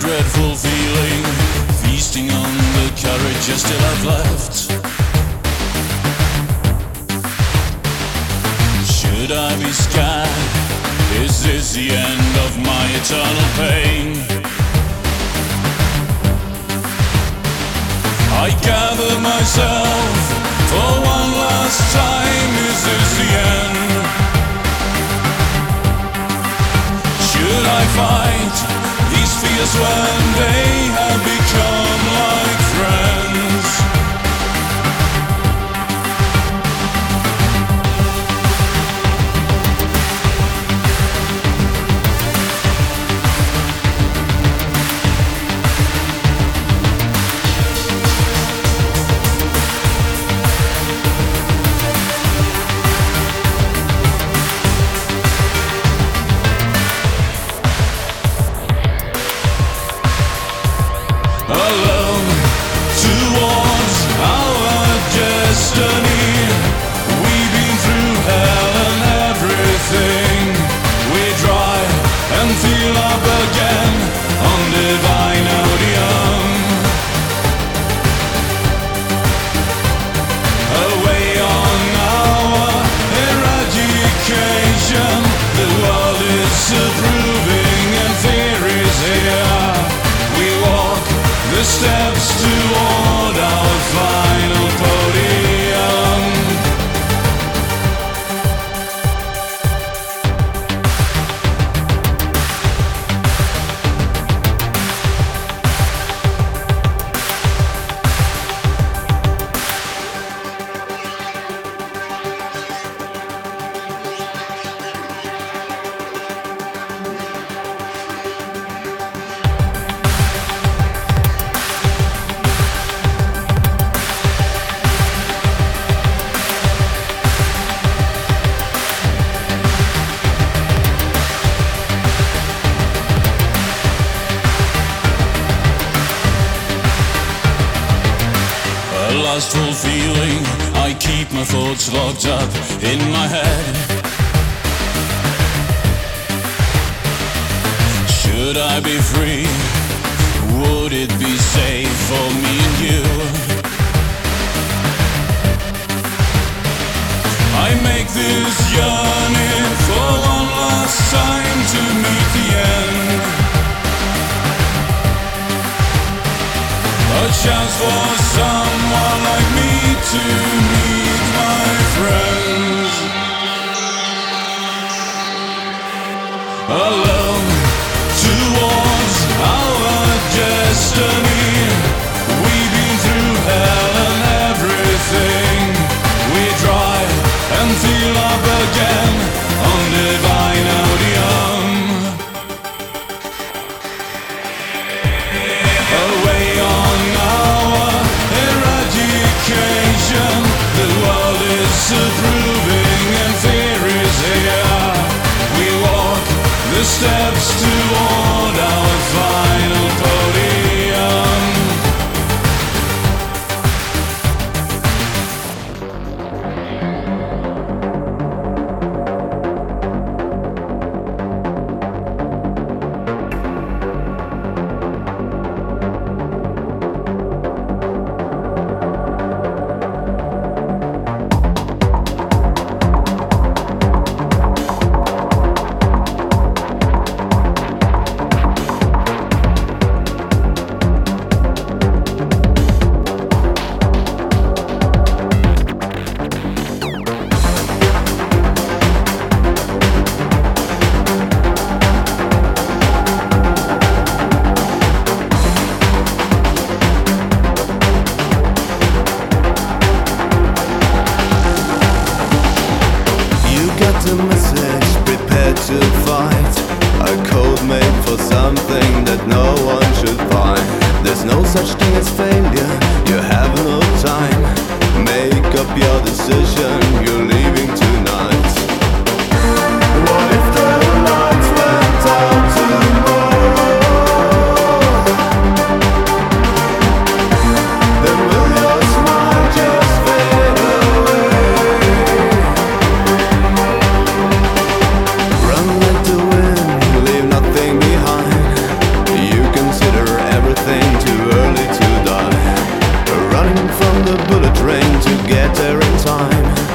Dreadful feeling, feasting on the courage just till I've left. Should I be scared? Is this the end of my eternal pain? I gather myself for one last time. Is this the end? Should I fight these fears when they have become like friends? Alone towards our destiny, we've been through hell and everything. We dry and feel up again on divine odeon. Away on our eradication, the world is approving and fear is here. The steps toward our final podium. Lustful feeling, I keep my thoughts locked up in my head. Should I be free? Would it be safe for me and you? I make this yearning for one last time to meet the end. A chance for someone like me to meet my friends. Alone towards our destiny, we've been through hell and everything. We dry and feel up again on divine odeon. Away on the world is approving and fear is here. We walk the steps toward our final podium. Too early to die. Running from the bullet train to get there in time.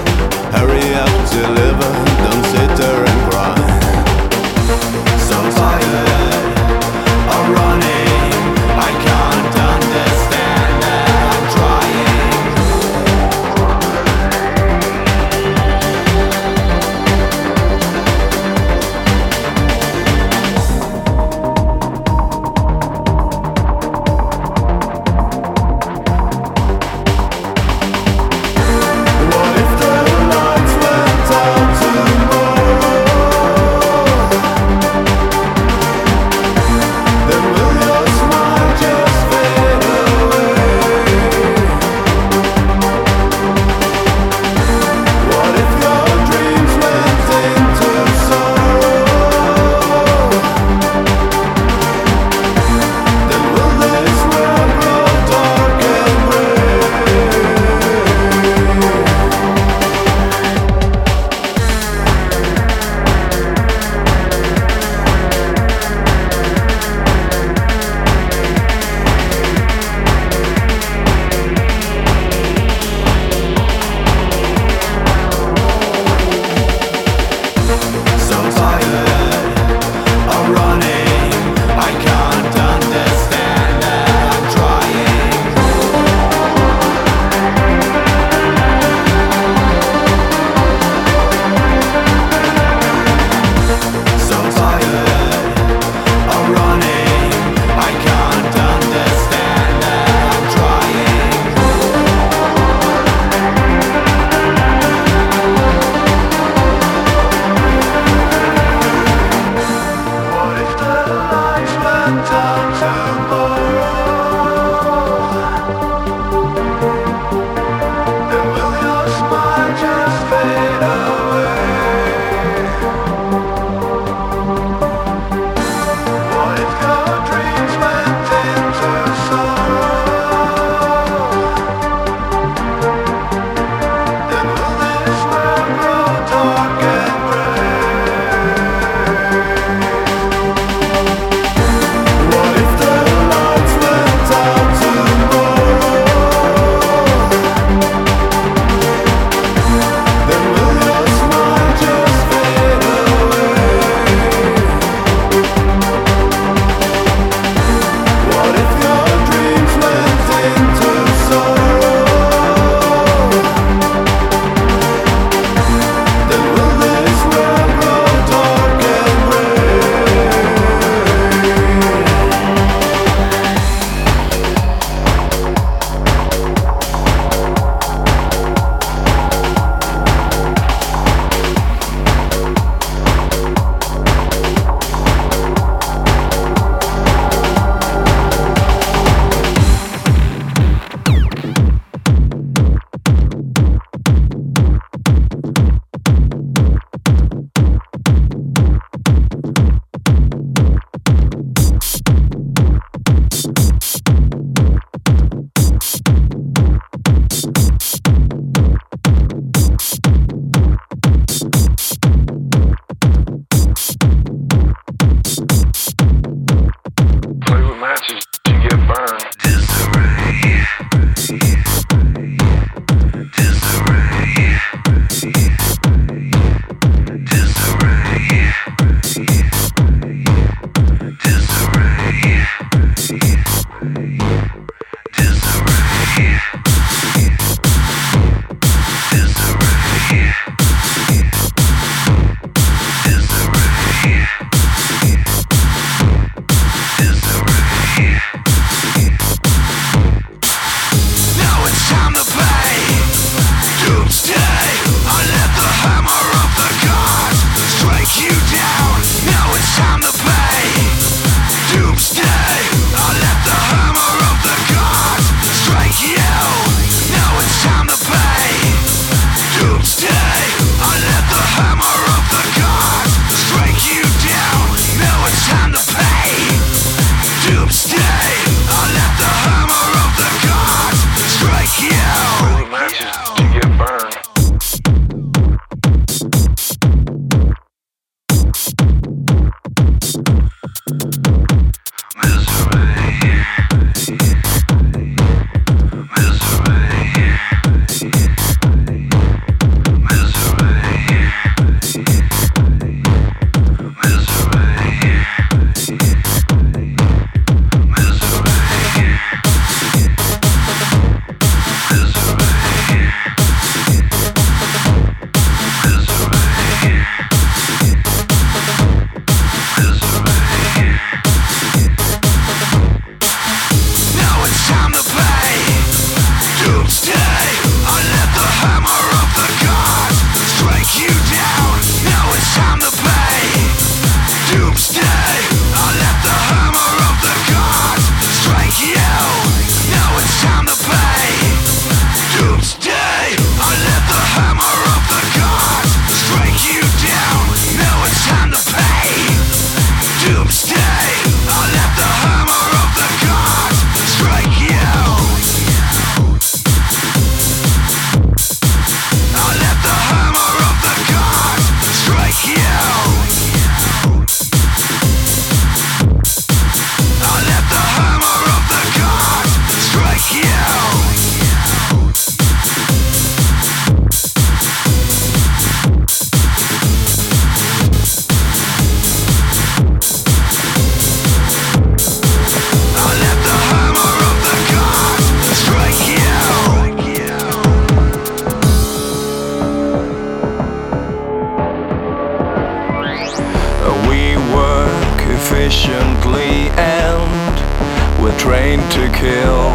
trained to kill,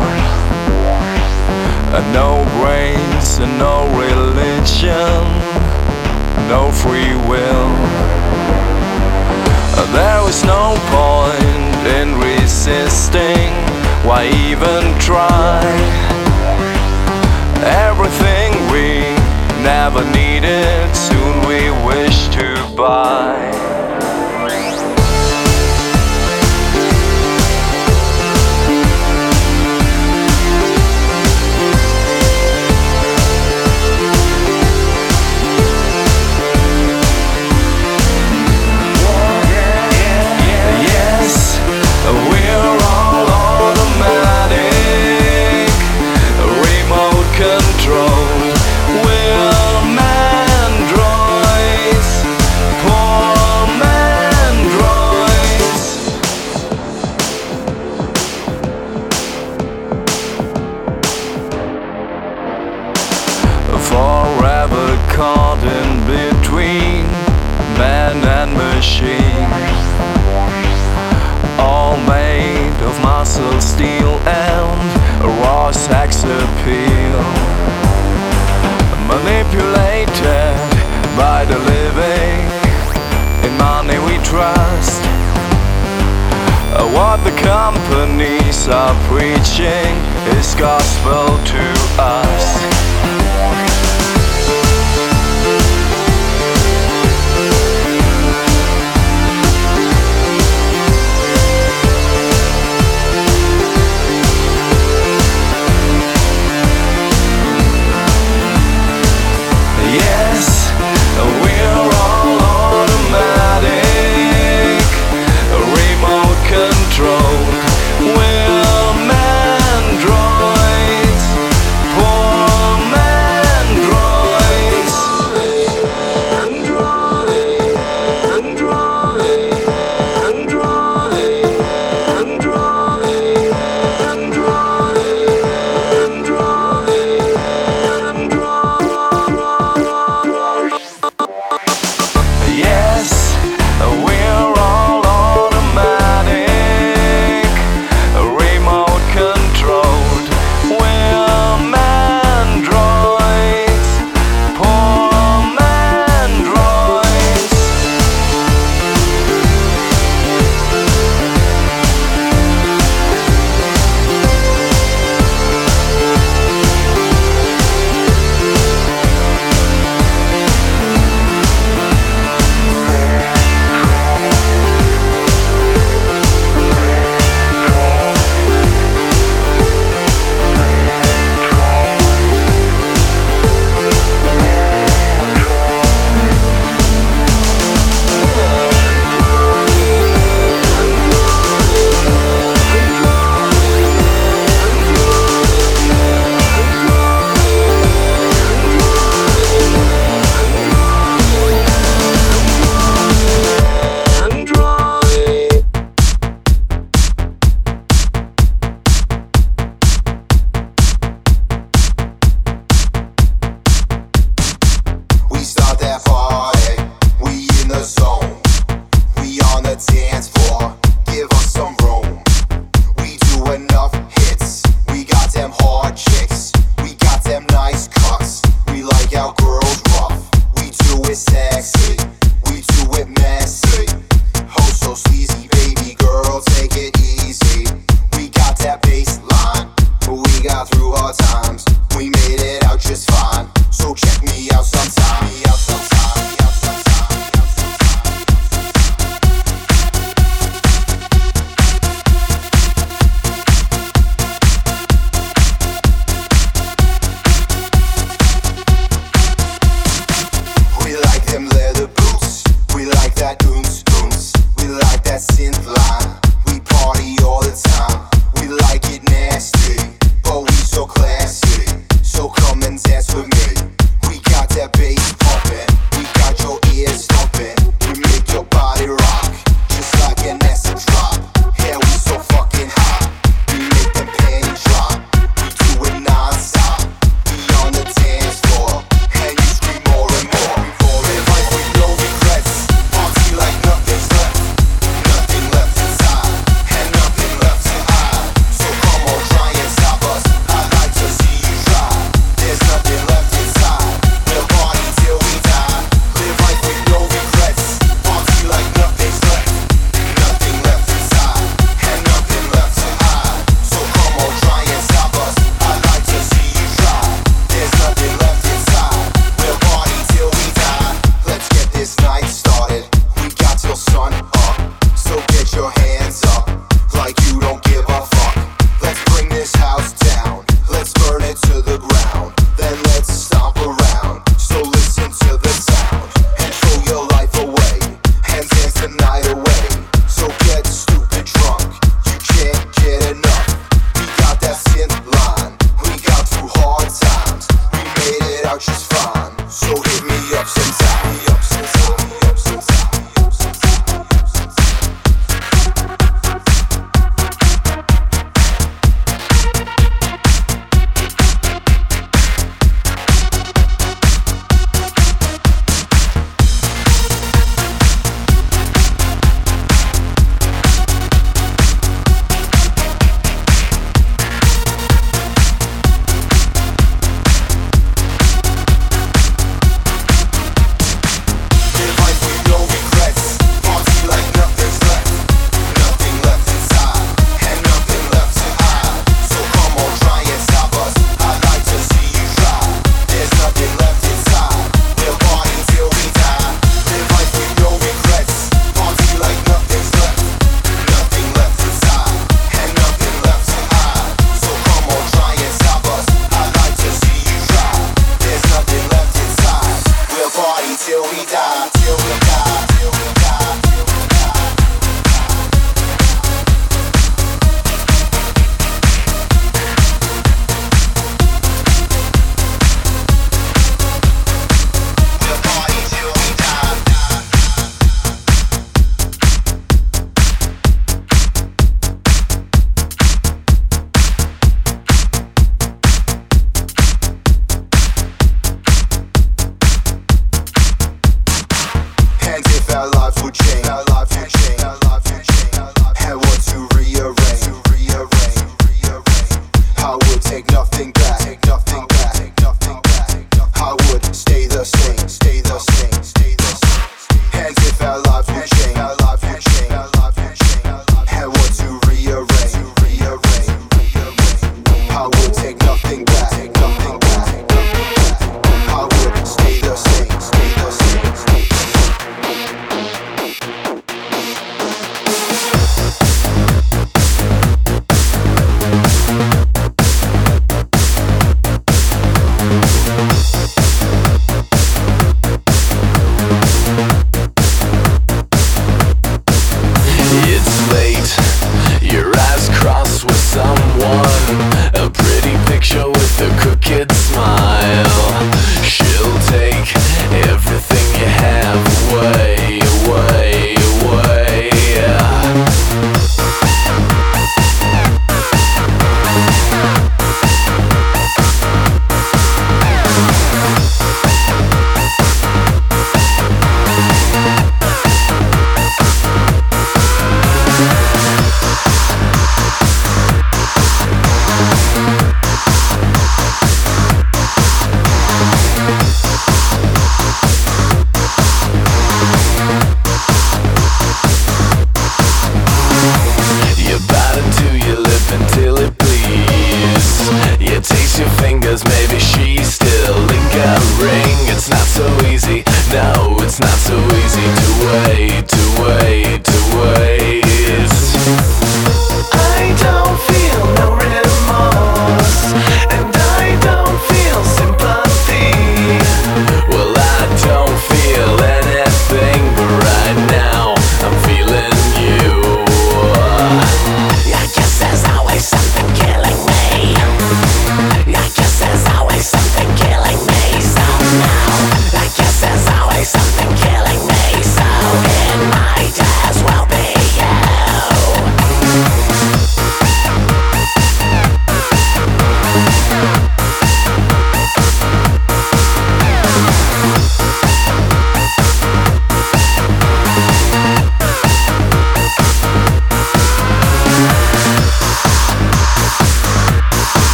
and no brains and no religion, no free will. There is no point in resisting, why even try? Everything we never needed, soon we wish to buy. Forever caught in between man and machine, all made of muscle, steel and raw sex appeal, manipulated by the living. In money we trust what the companies are preaching is gospel to us. Controlled, we're man droids.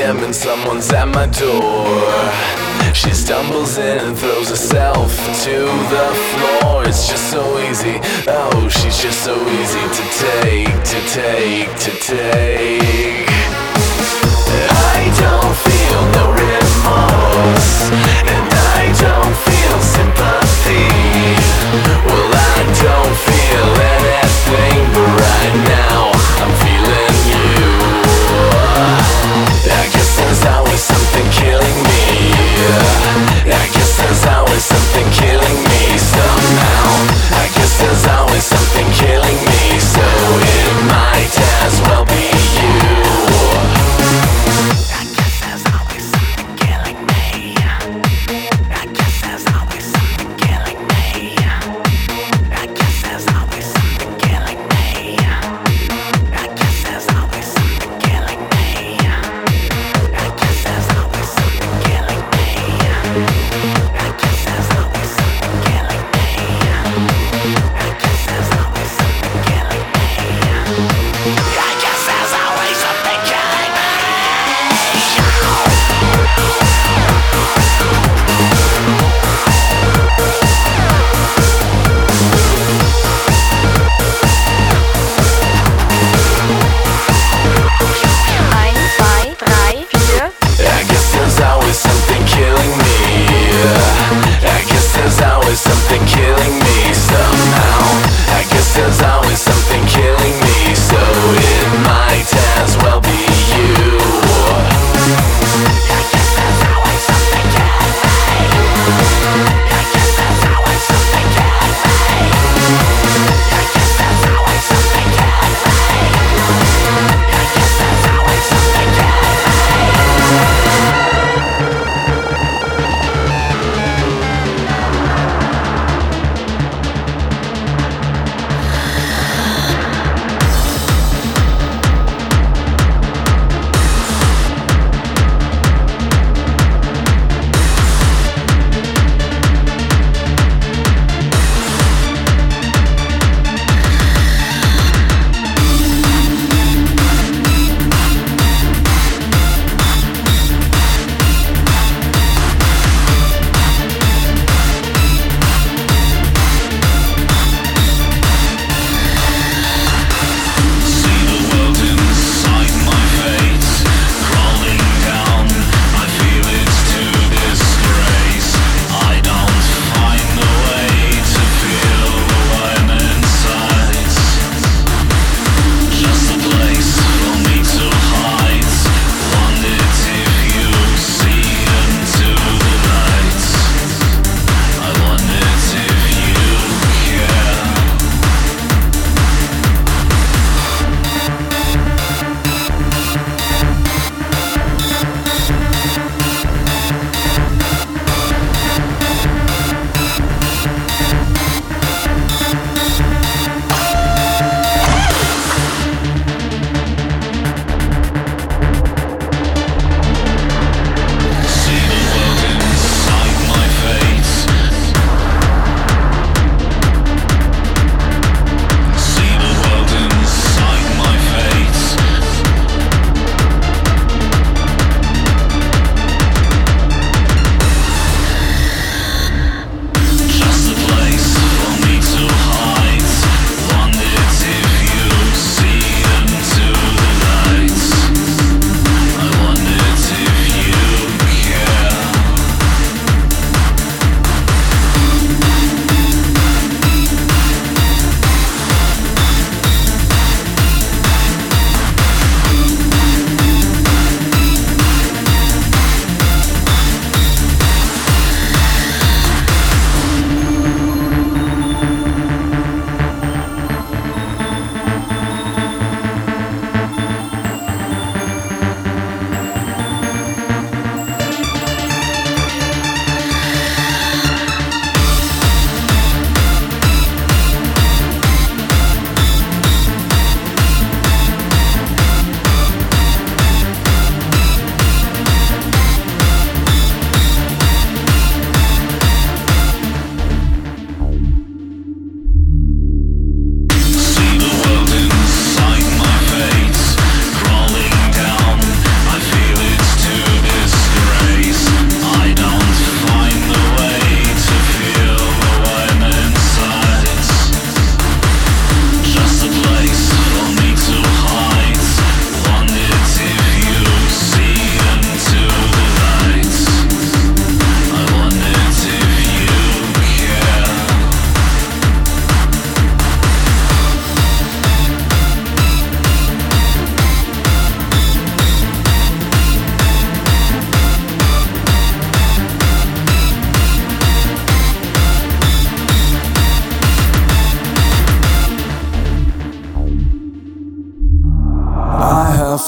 a.m. and someone's at my door. She stumbles in and throws herself to the floor. It's just so easy, oh, she's just so easy to take, to take, to take. I don't feel no remorse, and I don't feel sympathy. Well, I don't feel anything, but right now I'm feeling you. I guess there's always something killing me. I guess there's always something killing me somehow. I guess there's always something killing me, so it might as well be you.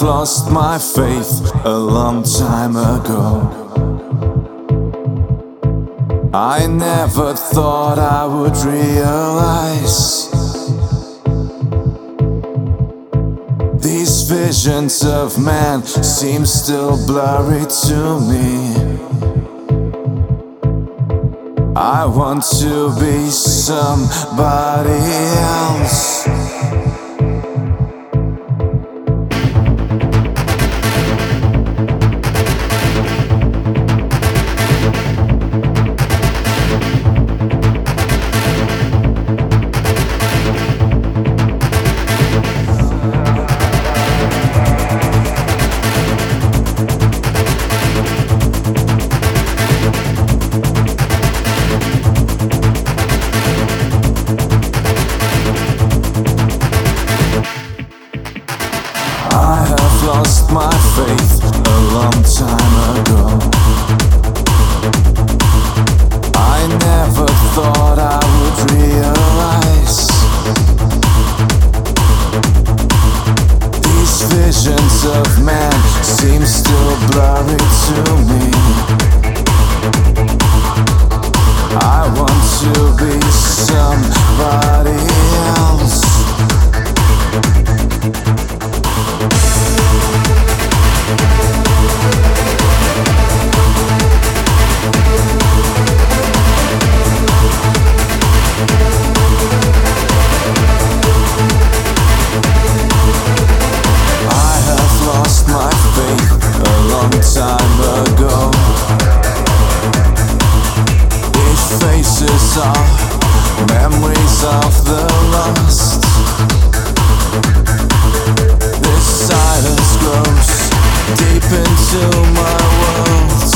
I've lost my faith a long time ago. I never thought I would realize these visions of man seem still blurry to me. I want to be somebody else. Lost my faith a long time ago. I never thought I would realize these visions of man seem still blurry to me. I want to be somebody else. Memories of the lost. This silence grows deep into my world.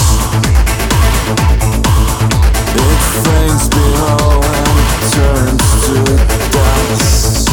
It frames below and turns to dust.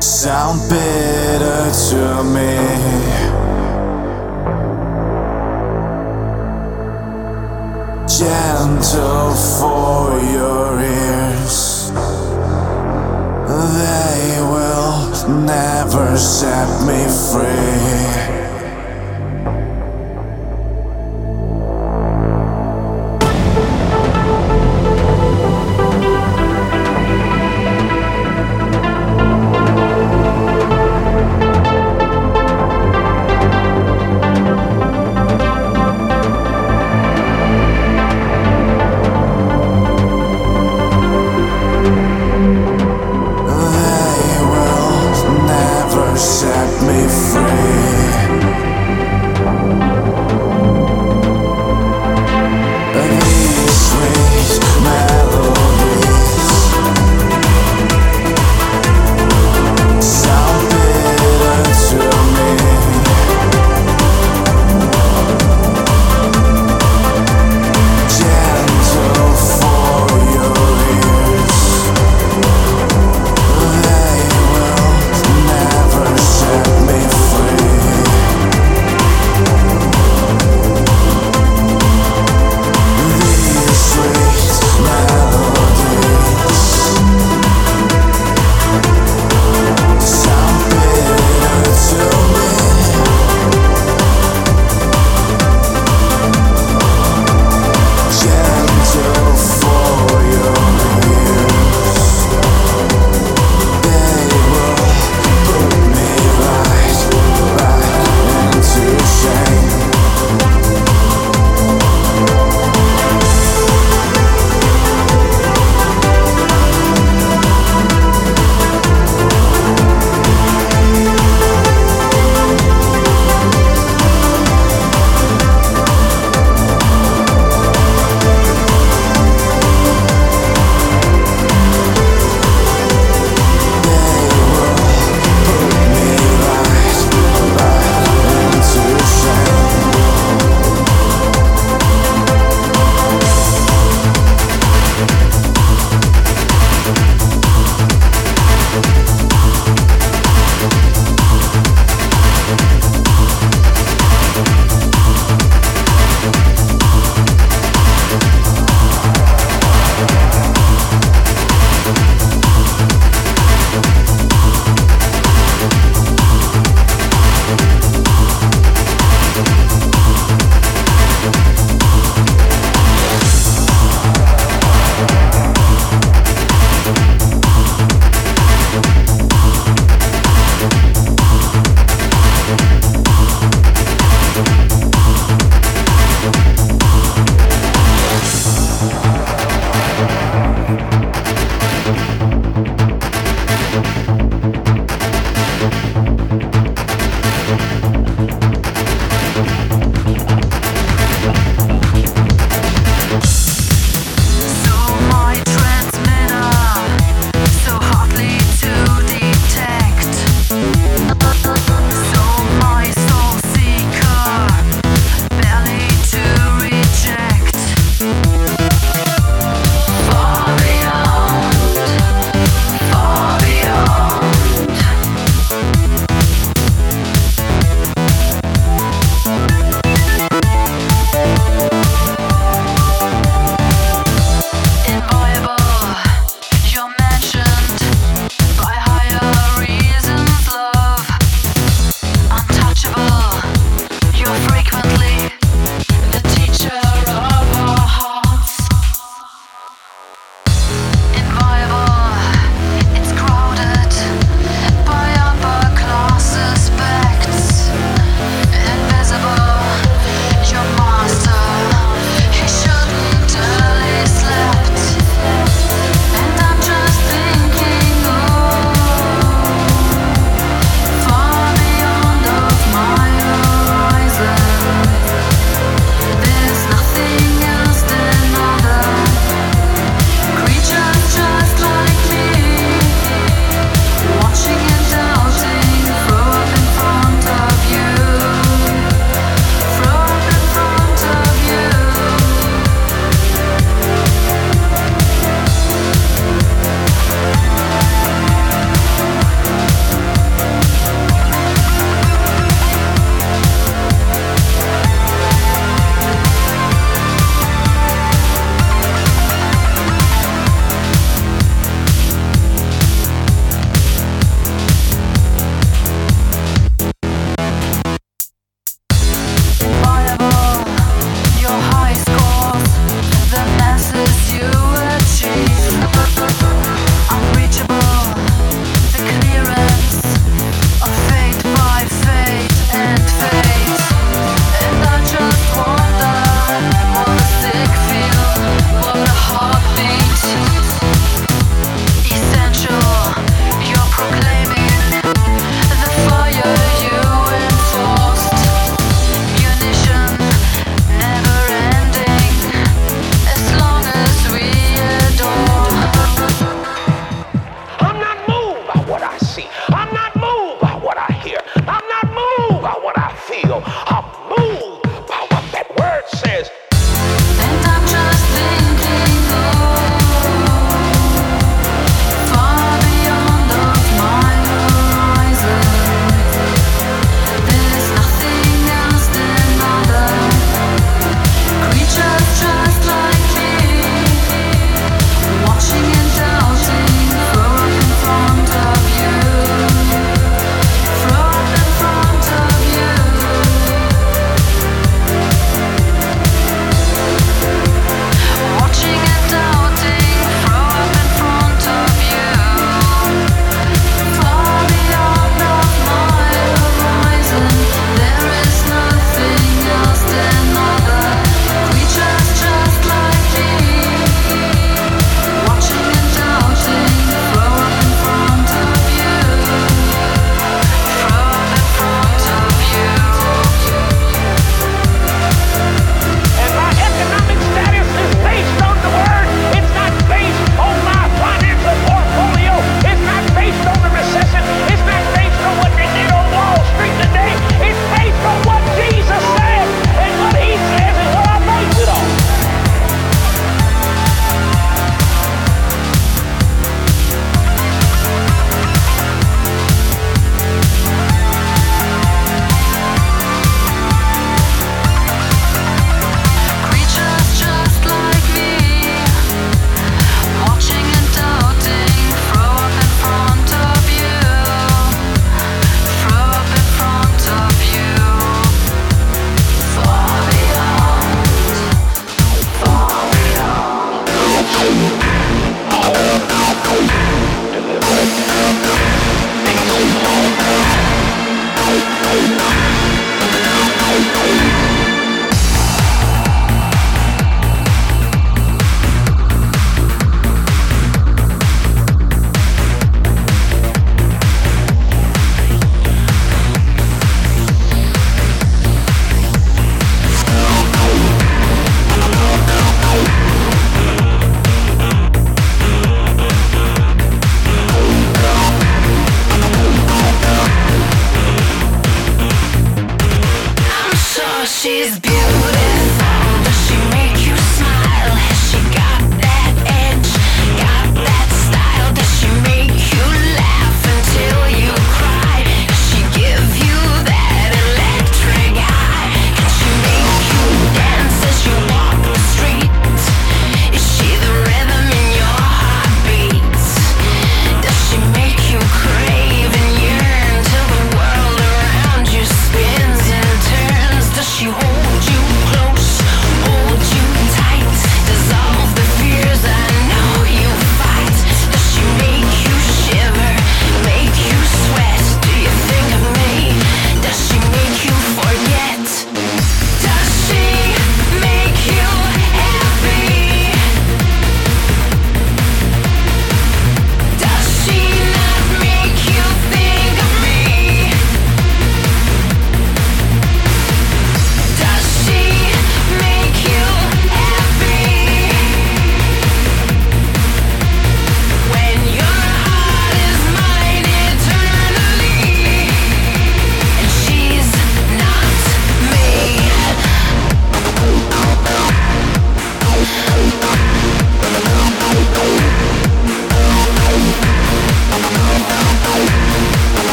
Sound bitter to me. Gentle for your ears. They will never set me free. Set me free.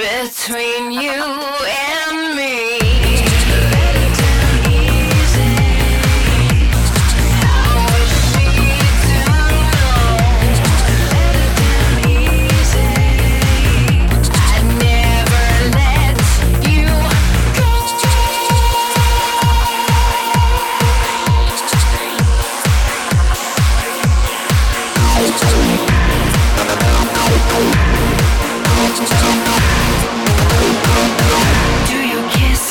between you and me. Do you kiss?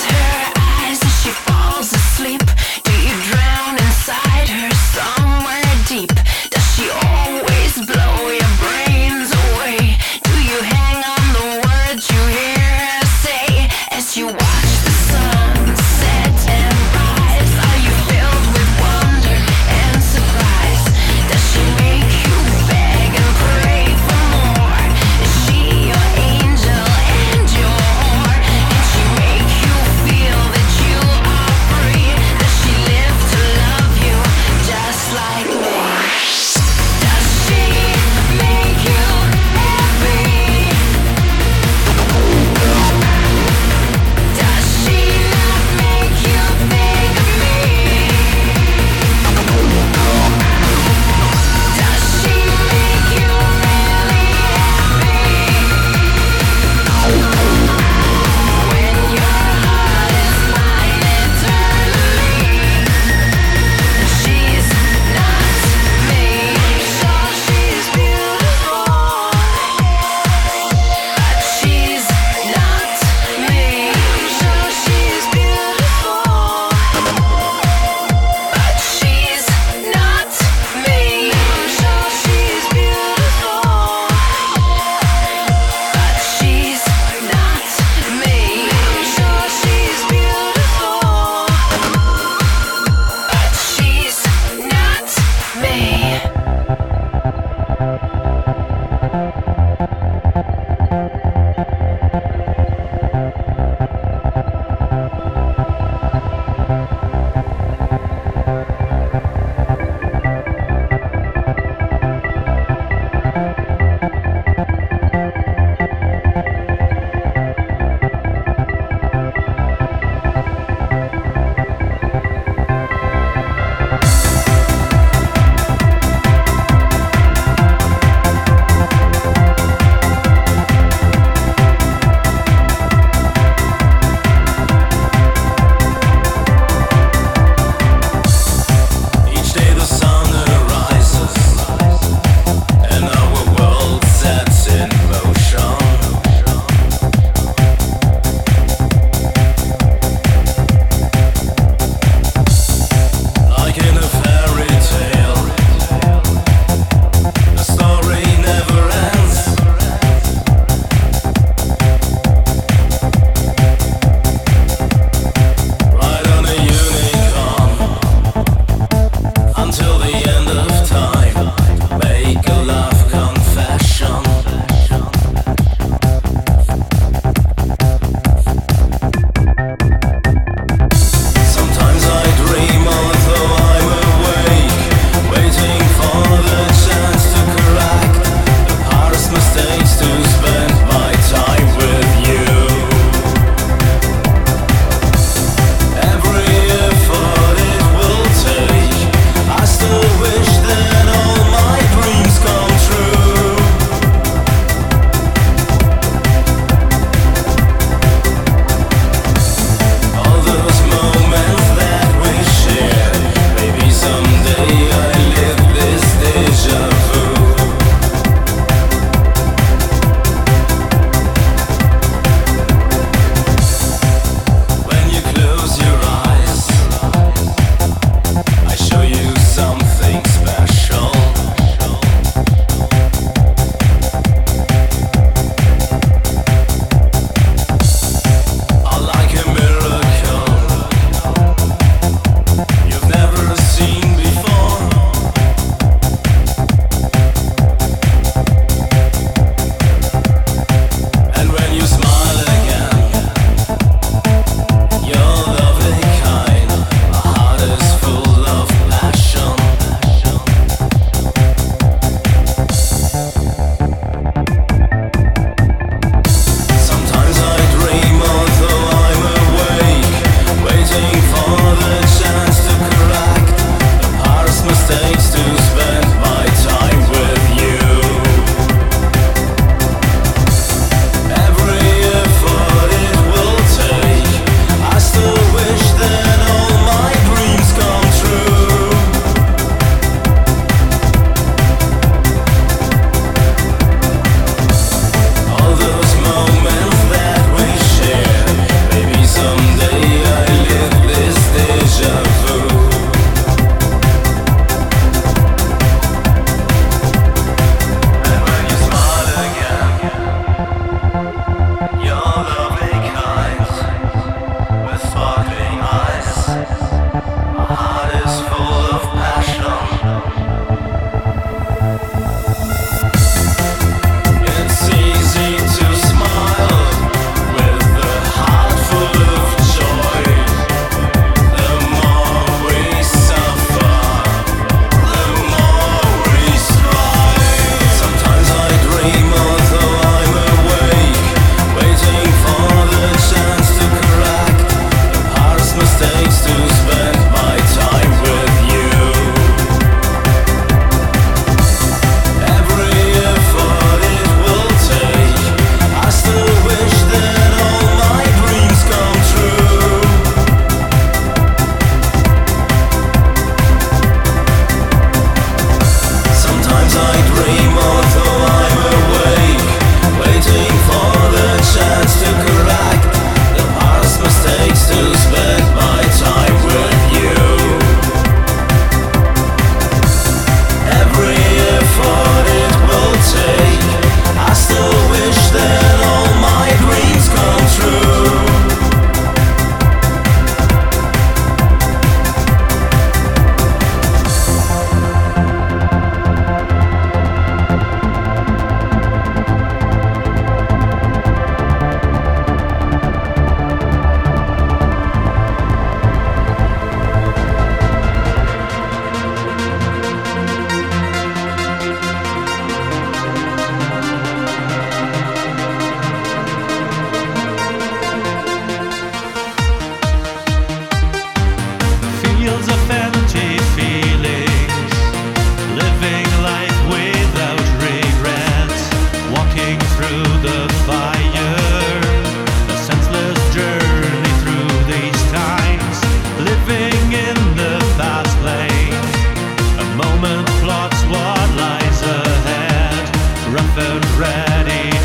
ready.